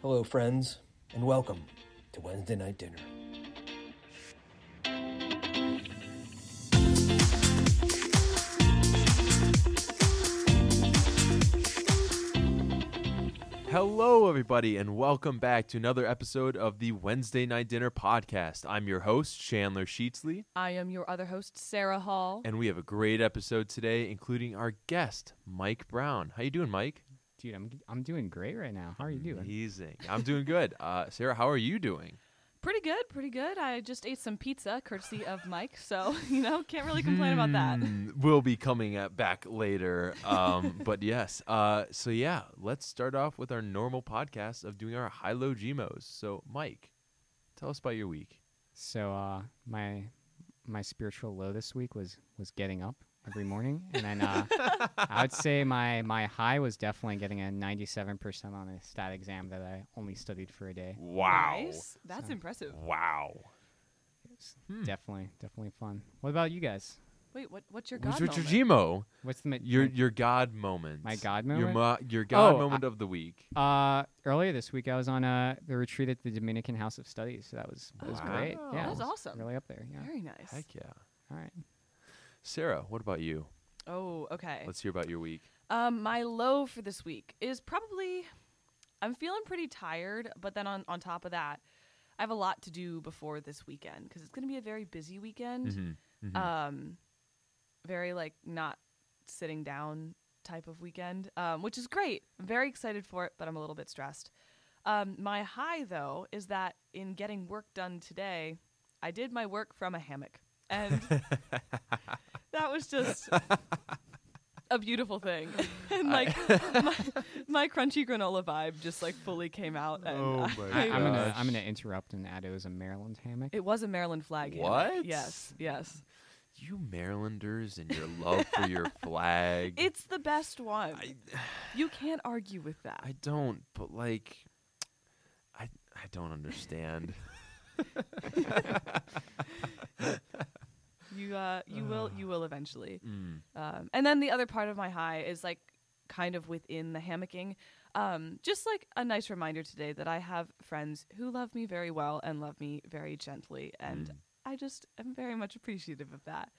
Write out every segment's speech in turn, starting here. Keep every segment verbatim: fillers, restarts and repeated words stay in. Hello, friends, and welcome to Wednesday Night Dinner. Hello, everybody, and welcome back to another episode of the Wednesday Night Dinner podcast. I'm your host, Chandler Sheetsley. I am your other host, Sarah Hall. And we have a great episode today, including our guest, Mike Brown. How you doing, Mike? Dude, I'm I'm doing great right now. How are you doing? Amazing. I'm doing good. Uh, Sarah, how are you doing? Pretty good, pretty good. I just ate some pizza, courtesy of Mike, so, you know, can't really complain mm, about that. We'll be coming at back later, um, but yes. Uh, so, yeah, let's start off with our normal podcast of doing our high-low G M Os. So, Mike, tell us about your week. So, uh, my my spiritual low this week was, was getting up every morning, and then uh, I would say my, my high was definitely getting a ninety-seven percent on a stat exam that I only studied for a day. Wow. Nice. That's so impressive. Wow. Hmm. Definitely, definitely fun. What about you guys? Wait, what? What's your God what's, moment? What's your G M O? What's the mi- your your God moment? My God moment. Your mo- your God oh, moment I, of the week. Uh, earlier this week I was on a the retreat at the Dominican House of Studies. So that was that was wow. great. Yeah, that was awesome. Really up there. Yeah. Very nice. Heck yeah. All right. Sarah, what about you? Oh, okay. Let's hear about your week. Um, my low for this week is probably, I'm feeling pretty tired, but then on, on top of that, I have a lot to do before this weekend because it's going to be a very busy weekend. Mm-hmm. Mm-hmm. Um, very like not sitting down type of weekend, um, which is great. I'm very excited for it, but I'm a little bit stressed. Um, my high, though, is that in getting work done today, I did my work from a hammock. And that was just a beautiful thing. And like my, my crunchy granola vibe just like fully came out. And oh my I, I'm gonna I'm gonna interrupt and add it was a Maryland hammock. It was a Maryland flag what? hammock. What? Yes, yes. You Marylanders and your love for your flag. It's the best one. I, you can't argue with that. I don't, but like I I don't understand. You uh you uh. will you will eventually. Mm. Um and then the other part of my high is like kind of within the hammocking. Um just like a nice reminder today that I have friends who love me very well and love me very gently, and mm. I just am very much appreciative of that.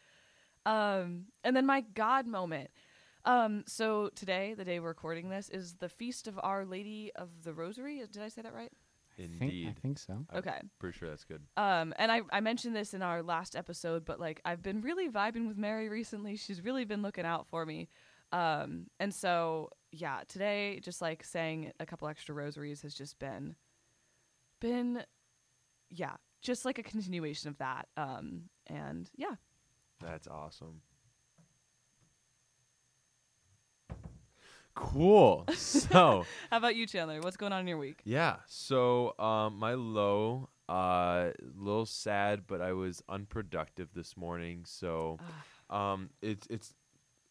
Um and then my God moment. Um so today, the day we're recording this, is the feast of Our Lady of the Rosary. Did I say that right? Indeed. I think, I think so. I'm okay. Pretty sure that's good. Um, and I, I mentioned this in our last episode, but like I've been really vibing with Mary recently. She's really been looking out for me. Um, and so, yeah, today just like saying a couple extra rosaries has just been, been, yeah, just like a continuation of that. Um, and yeah. That's awesome. Cool. So, how about you, Chandler? What's going on in your week? Yeah. So, um, my low, uh, little sad, but I was unproductive this morning. So, um, it's it's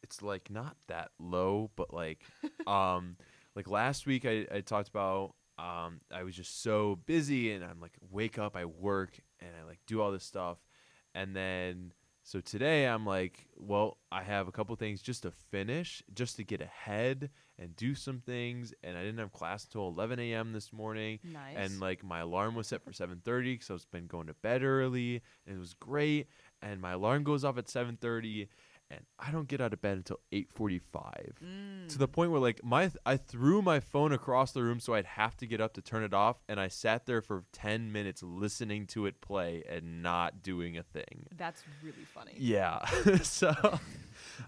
it's like not that low, but like, um, like last week I, I talked about um I was just so busy, and I'm like wake up, I work, and I like do all this stuff, and then. So today I'm like, well, I have a couple things just to finish, just to get ahead and do some things. And I didn't have class until eleven a.m. this morning. Nice. And like my alarm was set for seven thirty because I've been going to bed early, and it was great. And my alarm goes off at seven thirty, and I don't get out of bed until eight forty-five. Mm. To the point where like my th- I threw my phone across the room so I'd have to get up to turn it off. And I sat there for ten minutes listening to it play and not doing a thing. That's really funny. Yeah. So,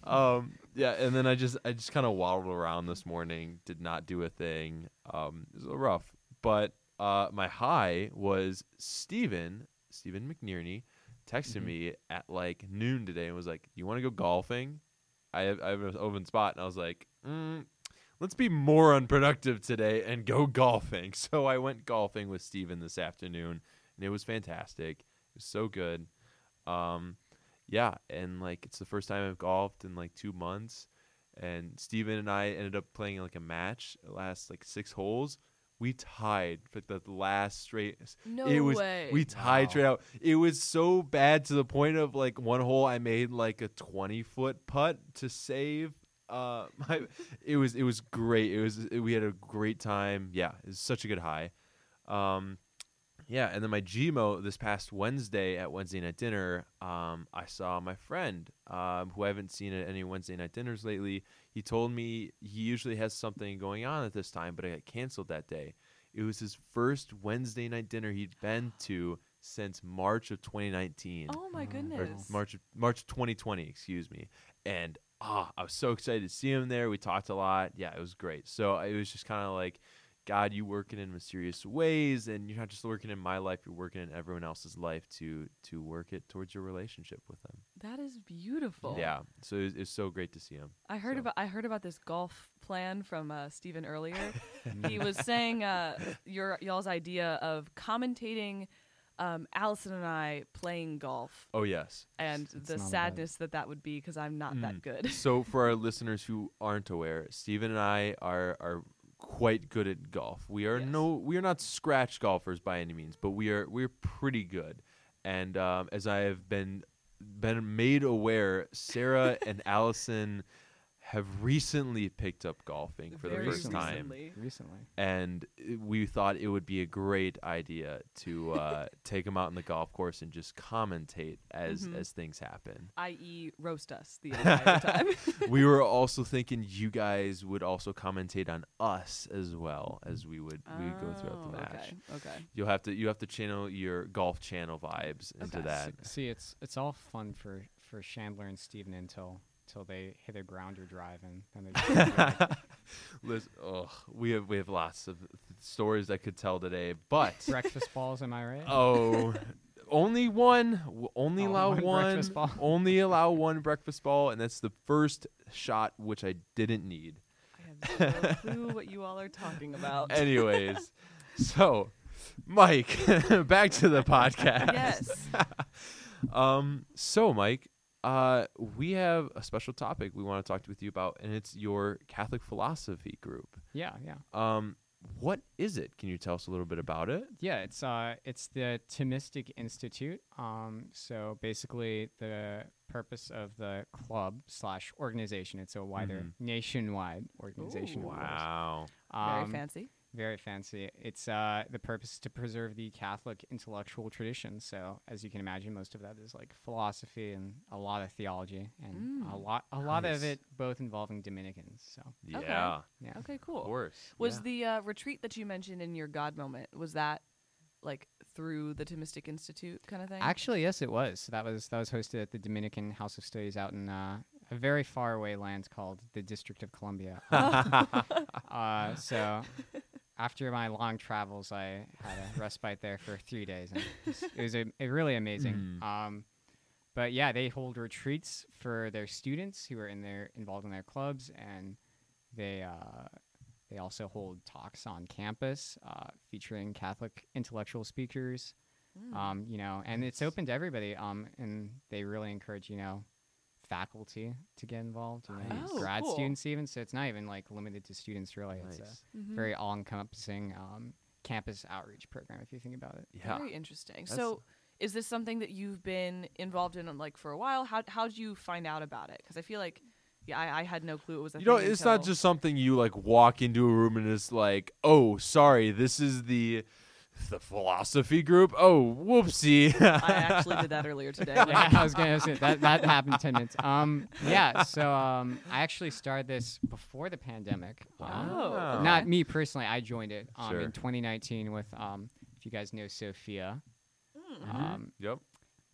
um, yeah. And then I just, I just kind of waddled around this morning, did not do a thing. Um, it was a little rough, but, uh, my high was Stephen, Stephen McNierney texted mm-hmm. me at like noon today and was like, you want to go golfing? I have, I have an open spot. And I was like, mm, let's be more unproductive today and go golfing. So I went golfing with Steven this afternoon, and it was fantastic. It was so good. Um, yeah. And like, it's the first time I've golfed in like two months. And Steven and I ended up playing like a match last like six holes. We tied for the last straight. No it was, way. We tied wow. straight out. It was so bad to the point of like one hole I made like a twenty foot putt to save uh, my, it was it was great. It was it, we had a great time. Yeah, it was such a good high. Um, yeah, and then my G M O this past Wednesday at Wednesday night dinner, um, I saw my friend um, who I haven't seen at any Wednesday night dinners lately. He told me he usually has something going on at this time, but it got canceled that day. It was his first Wednesday night dinner he'd been to since March of twenty nineteen. Oh my goodness. Or March March twenty twenty, excuse me. And ah, I was so excited to see him there. We talked a lot. Yeah, it was great. So it was just kind of like, God, you working in mysterious ways, and you're not just working in my life, you're working in everyone else's life to to work it towards your relationship with them. That is beautiful. Yeah. So it's it so great to see him. I heard so. about I heard about this golf plan from uh, Stephen earlier. He was saying uh, your y'all's idea of commentating um, Allison and I playing golf. Oh yes. And it's the sadness that that would be because I'm not mm. that good. So for our listeners who aren't aware, Stephen and I are are. quite good at golf. We are yes. no, we are not scratch golfers by any means, but we are we're pretty good. And um, as I have been been made aware, Sarah and Allison have recently picked up golfing for Very the first recently. time. Recently, and we thought it would be a great idea to uh, take them out on the golf course and just commentate as mm-hmm. as things happen. that is, roast us the entire time. We were also thinking you guys would also commentate on us as well as we would oh, we would go throughout the match. Okay, okay. You'll have to you have to channel your golf channel vibes into okay. that. S- see, it's it's all fun for for Chandler and Stephen until. Till they hit a grounder drive and then they Listen, oh, we have we have lots of th- stories I could tell today, but breakfast balls, am I right? Oh, only one, w- only oh, allow one, one ball. only allow one breakfast ball, and that's the first shot which I didn't need. I have no clue what you all are talking about. Anyways, so Mike, back to the podcast. Yes. um. So Mike. Uh, we have a special topic we want to talk to with you about, and it's your Catholic philosophy group. Yeah, yeah. Um, what is it? Can you tell us a little bit about it? Yeah, it's uh, it's the Thomistic Institute. Um, so basically, the purpose of the club slash organization. It's a wider mm-hmm. nationwide organization. Ooh, wow. Um, very fancy. Very fancy. It's uh, the purpose to preserve the Catholic intellectual tradition. So, as you can imagine, most of that is like philosophy and a lot of theology, and mm. a lot, a nice. lot of it both involving Dominicans. So, yeah, okay, yeah. okay cool. Of course. Was yeah. the uh, retreat that you mentioned in your God moment, was that like through the Thomistic Institute kind of thing? Actually, yes, it was. So that was that was hosted at the Dominican House of Studies out in. Uh, A very faraway land called the District of Columbia. uh, so, after my long travels, I had a respite there for three days. And it was, it was a, a really amazing. Mm. Um, but yeah, they hold retreats for their students who are in their involved in their clubs, and they uh, they also hold talks on campus uh, featuring Catholic intellectual speakers. Mm. Um, you know, and it's open to everybody. Um, and they really encourage you know. faculty to get involved, you know, oh, grad cool. students even, so it's not even like limited to students really. Nice. It's a mm-hmm. very all-encompassing um, campus outreach program if you think about it. Yeah. Very interesting. That's so is this something that you've been involved in like for a while? How how did you find out about it? Because I feel like yeah, I, I had no clue it was a you thing. You know, it's not just something you like walk into a room and it's like, oh, sorry, this is the The philosophy group. Oh, whoopsie! I actually did that earlier today. Yeah, I was gonna say that that happened ten minutes. Um, yeah. So um, I actually started this before the pandemic. Um, oh. Not me personally. I joined it um, sure. in twenty nineteen with um, if you guys know Sophia. Mm-hmm. Um, yep.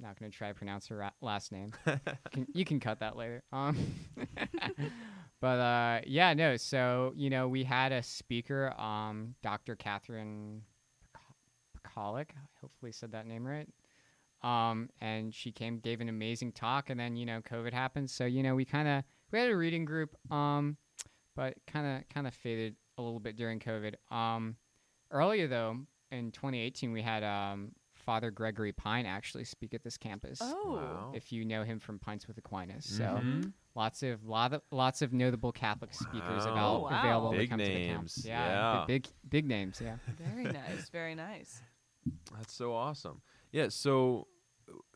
Not gonna try to pronounce her ra- last name. you, can, you can cut that later. Um, but uh, yeah, no. So you know, we had a speaker, um, Doctor Catherine. Pekalik, hopefully said that name right. Um, and she came, gave an amazing talk, and then you know COVID happened, so you know we kind of we had a reading group, um, but kind of kind of faded a little bit during COVID. Um, earlier though, in twenty eighteen, we had um, Father Gregory Pine actually speak at this campus. Oh, wow. If you know him from Pints with Aquinas, mm-hmm. so lots of lot of lots of notable Catholic speakers wow. about, oh, wow. available big to come names. to the campus. Yeah, yeah. big big names. Yeah, very nice, very nice. That's so awesome. Yeah, so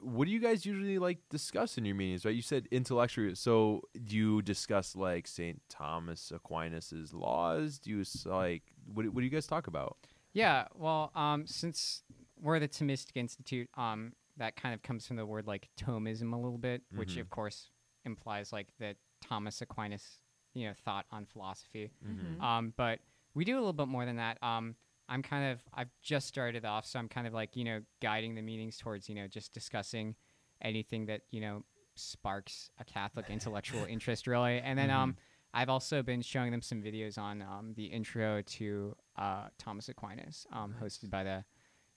what do you guys usually like discuss in your meetings, right? You said intellectual. So do you discuss like Saint Thomas Aquinas's laws? Do you like, what, what do you guys talk about? Yeah. Well, um, since we're the Thomistic Institute, um, that kind of comes from the word like Thomism a little bit, mm-hmm. which of course implies like that Thomas Aquinas, you know, thought on philosophy. Mm-hmm. Um, but we do a little bit more than that. Um, I'm kind of, I've just started off, so I'm kind of like, you know, guiding the meetings towards, you know, just discussing anything that, you know, sparks a Catholic intellectual interest, really. And then mm-hmm. um, I've also been showing them some videos on um, the intro to uh, Thomas Aquinas, um, nice. hosted by the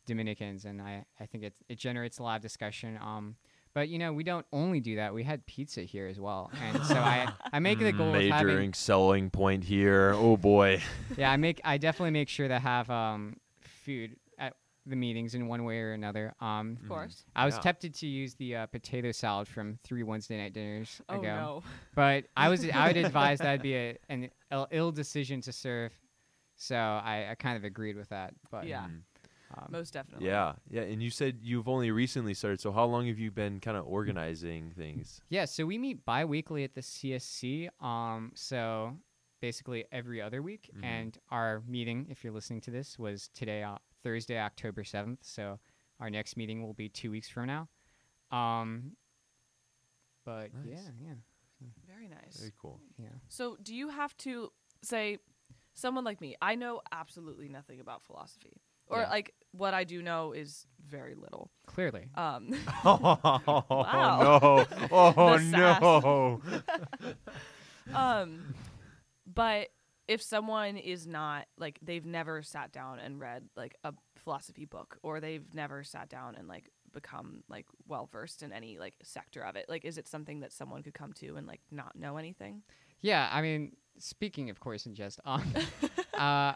Dominicans. And I, I think it, it generates a lot of discussion. Um, but, you know, we don't only do that. We had pizza here as well. And so I, I make it a goal Majoring of having... Majoring selling point here. Oh, boy. Yeah, I make I definitely make sure to have um, food at the meetings in one way or another. Um, of course. I was yeah. tempted to use the uh, potato salad from three Wednesday night dinners oh, ago. No. But I was I would advise that would be a, an ill decision to serve. So I, I kind of agreed with that. But yeah. Mm. Um, Most definitely. Yeah. Yeah. And you said you've only recently started. So how long have you been kind of organizing things? Yeah. So we meet bi-weekly at the C S C. Um, so basically every other week. Mm-hmm. And our meeting, if you're listening to this, was today, uh, Thursday, October seventh. So our next meeting will be two weeks from now. Um, but nice. yeah, yeah. Very nice. Very cool. Yeah. So do you have to say someone like me, I know absolutely nothing about philosophy. Or, yeah. like, what I do know is very little. Clearly. Um, oh, wow. no. Oh, no. um, but if someone is not, like, they've never sat down and read, like, a philosophy book, or they've never sat down and, like, become, like, well-versed in any, like, sector of it, like, is it something that someone could come to and, like, not know anything? Yeah, I mean, speaking, of course, in jest, um, uh,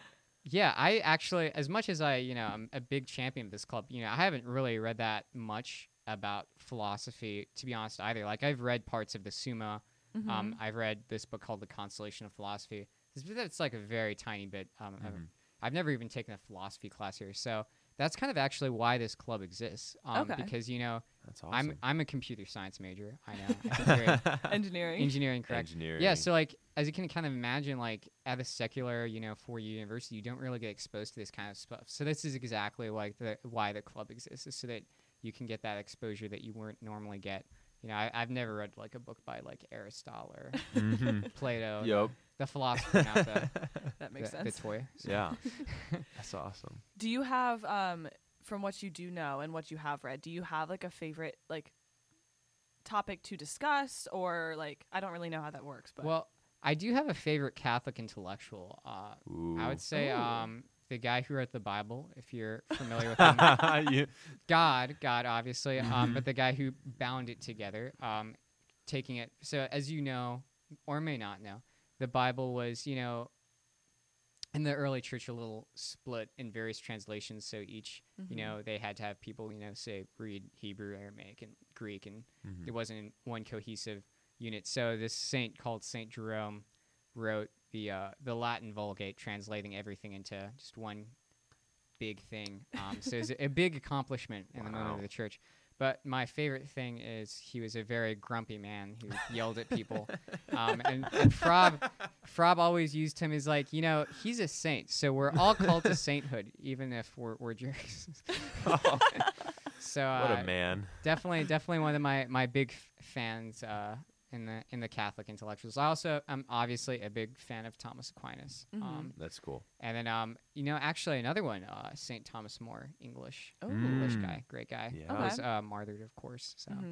yeah, I actually, as much as I, you know, I'm a big champion of this club, you know, I haven't really read that much about philosophy, to be honest, either. Like, I've read parts of the Summa. Mm-hmm. Um, I've read this book called The Consolation of Philosophy. It's, it's like a very tiny bit. Um, mm-hmm. I've, I've never even taken a philosophy class here. So that's kind of actually why this club exists. Um, okay. Because, you know, that's awesome. I'm I'm a computer science major. I know. Engineering. Engineering. Engineering, correct. Engineering. Yeah, so, like, as you can kind of imagine, like, at a secular, you know, four-year university, you don't really get exposed to this kind of stuff. So this is exactly, like, the, why the club exists, is so that you can get that exposure that you wouldn't normally get. You know, I, I've never read, like, a book by, like, Aristotle or mm-hmm. Plato. Yep. The, the philosopher, not the, that makes the, sense. The toy. So. Yeah. That's awesome. Do you have, um, from what you do know and what you have read, do you have, like, a favorite, like, topic to discuss? Or, like, I don't really know how that works. But Well... I do have a favorite Catholic intellectual. Uh, I would say um, the guy who wrote the Bible, if you're familiar with him. yeah. God, God, obviously, um, but the guy who bound it together, um, taking it. So as you know, or may not know, the Bible was, you know, in the early church, a little split in various translations. So each, mm-hmm. you know, they had to have people, you know, say, read Hebrew, Aramaic, and Greek, and mm-hmm. it wasn't one cohesive unit. So this saint called Saint Jerome wrote the uh, the Latin Vulgate, translating everything into just one big thing. Um, so it's a big accomplishment in wow. the moment of the church. But my favorite thing is he was a very grumpy man who yelled at people. Um, and and Frob, Frob always used him as like, you know, he's a saint, so we're all called to sainthood, even if we're, we're jerks. oh. So uh, what a man. Definitely, definitely one of my, my big f- fans uh in the in the Catholic intellectuals. I also am obviously a big fan of Thomas Aquinas. Mm-hmm. Um, That's cool. And then, um, you know, actually another one, uh, Saint Thomas More, English. Oh. English guy, great guy. Yeah. Okay. Was uh, martyred, of course. So mm-hmm.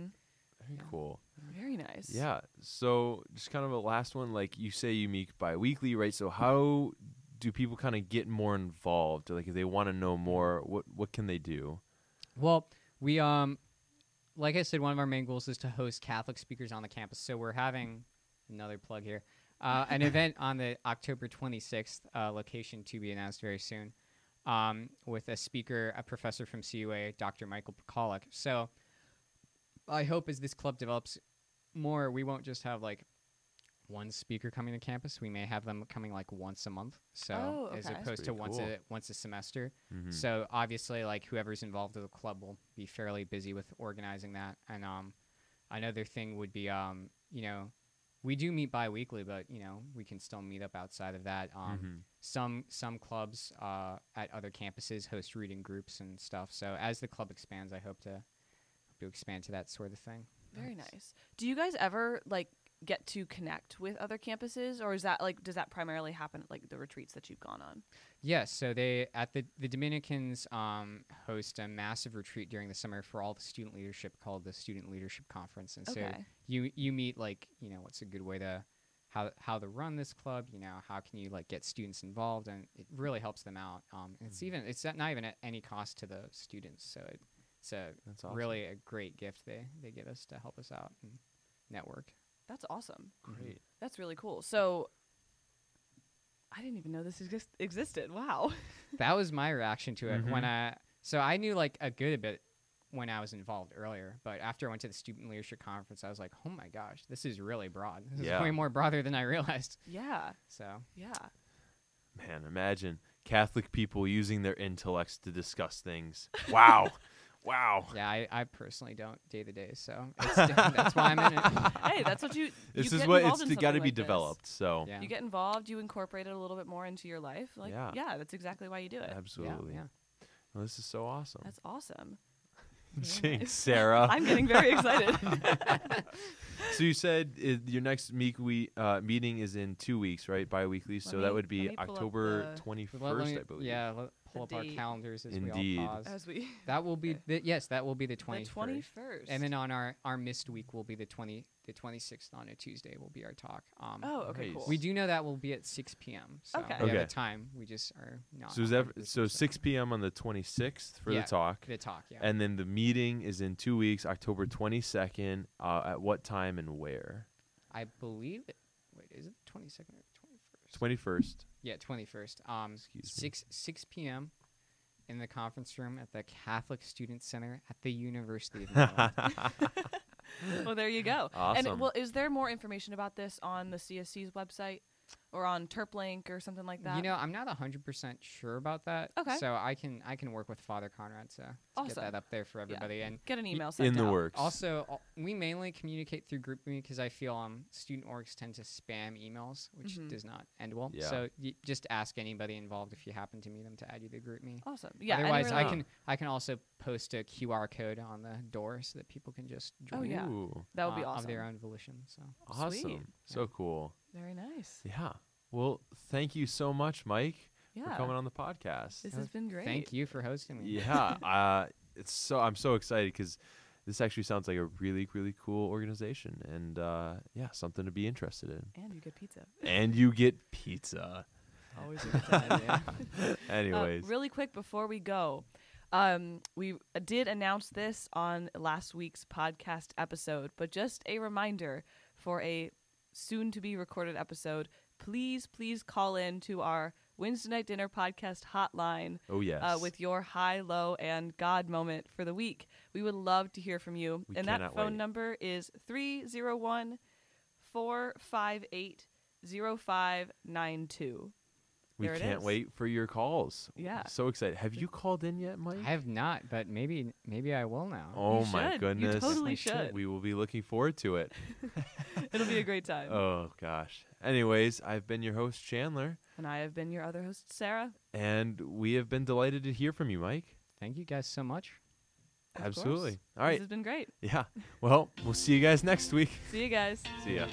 Very yeah. cool. Very nice. Yeah. So just kind of a last one, like you say you meet bi-weekly, right? So how do people kind of get more involved? Like if they want to know more, what, what can they do? Well, we... um. Like I said, one of our main goals is to host Catholic speakers on the campus. So we're having, another plug here, uh, an event on the October twenty-sixth, uh, location to be announced very soon, um, with a speaker, a professor from C U A, Doctor Michael Pekalik. So I hope as this club develops more, we won't just have like one speaker coming to campus. We may have them coming like once a month, so oh, okay. as opposed to cool. once a once a semester. Mm-hmm. So obviously, like whoever's involved with the club will be fairly busy with organizing that. And um, another thing would be um, you know, we do meet biweekly, but you know, we can still meet up outside of that. Um, mm-hmm. some some clubs uh at other campuses host reading groups and stuff. So as the club expands, I hope to hope to expand to that sort of thing. Very nice. nice. Do you guys ever like get to connect with other campuses, or is that like does that primarily happen at like the retreats that you've gone on? Yes, so they at the the Dominicans um, host a massive retreat during the summer for all the student leadership called the Student Leadership Conference, and okay. so you you meet like you know what's a good way to how how to run this club, you know how can you like get students involved, and it really helps them out. Um, and mm. it's even it's not even at any cost to the students, so it, it's a That's awesome. really a great gift they they give us to help us out and network. That's awesome. Great. That's really cool. So I didn't even know this exist- existed. Wow. That was my reaction to it mm-hmm. when I so I knew like a good bit when I was involved earlier, but after I went to the Student Leadership Conference, I was like, "Oh my gosh, this is really broad. This yeah. is way more broader than I realized." Yeah. So, yeah. Man, imagine Catholic people using their intellects to discuss things. Wow. Wow. Yeah, I, I personally don't day to day, so it's d- that's why I'm in it. Hey, that's what you. This you is get what it's got to be like developed. This. So yeah. you get involved, you incorporate it a little bit more into your life. Like, yeah, yeah that's exactly why you do it. Absolutely. Yeah. yeah. Well, this is so awesome. That's awesome. Jinx, Sarah. I'm getting very excited. So you said uh, your next meek we uh, meeting is in two weeks, right? Bi-weekly. Let so me, that would be October twenty-first, I believe. Yeah. Let, pull up date. Our calendars as Indeed. we all pause. As we that will be th- yes, that will be the twenty-first. The twenty-first. And then on our, our missed week will be the twenty the twenty-sixth on a Tuesday will be our talk. Um, oh, okay, nice. Cool. We do know that will be at six p.m. So okay. we okay. have a time. We just are not. So is that so six p.m. on the twenty-sixth for yeah, the talk. The talk, yeah. And then the meeting is in two weeks, October twenty-second. Uh, at what time and where? I believe it. Wait, is it the twenty-second or the twenty-first? twenty-first. Yeah, twenty-first. Um, Excuse six me. six p.m. in the conference room at the Catholic Student Center at the University of Maryland. Well, there you go. Awesome. And well, is there more information about this on the C S C's website or on TerpLink or something like that? You know, I'm not one hundred percent sure about that. Okay. So I can I can work with Father Conrad to, to awesome. get that up there for everybody yeah. and get an email sent in out. The works. Also, uh, we mainly communicate through GroupMe because I feel um student orgs tend to spam emails, which mm-hmm. does not end well. Yeah. So y- just ask anybody involved if you happen to meet them to add you to GroupMe. Awesome. Yeah. Otherwise, I can I can also post a Q R code on the door so that people can just join. Oh yeah, Ooh. that would be uh, awesome. Of their own volition. So awesome. Sweet. So yeah. cool. Very nice. Yeah. Well, thank you so much, Mike, yeah. for coming on the podcast. This has been great. Thank you for hosting me. Yeah. uh, it's so I'm so excited because this actually sounds like a really, really cool organization. And, uh, yeah, something to be interested in. And you get pizza. And you get pizza. Always a good time, yeah. Anyways. Uh, really quick before we go, um, we uh, did announce this on last week's podcast episode, but just a reminder for a soon to be recorded episode, please please call in to our Wednesday Night Dinner podcast hotline oh yes uh, with your high, low, and God moment for the week. We would love to hear from you, we and that phone wait. number is three oh one, four five eight, oh five nine two. We there can't wait for your calls. Yeah. I'm so excited. Have you called in yet, Mike? I have not, but maybe maybe I will now. Oh, you my should. goodness. You totally I should. We will be looking forward to it. It'll be a great time. Oh, gosh. Anyways, I've been your host, Chandler. And I have been your other host, Sarah. And we have been delighted to hear from you, Mike. Thank you guys so much. Of Absolutely. Course. All right. This has been great. Yeah. Well, we'll see you guys next week. See you guys. See ya.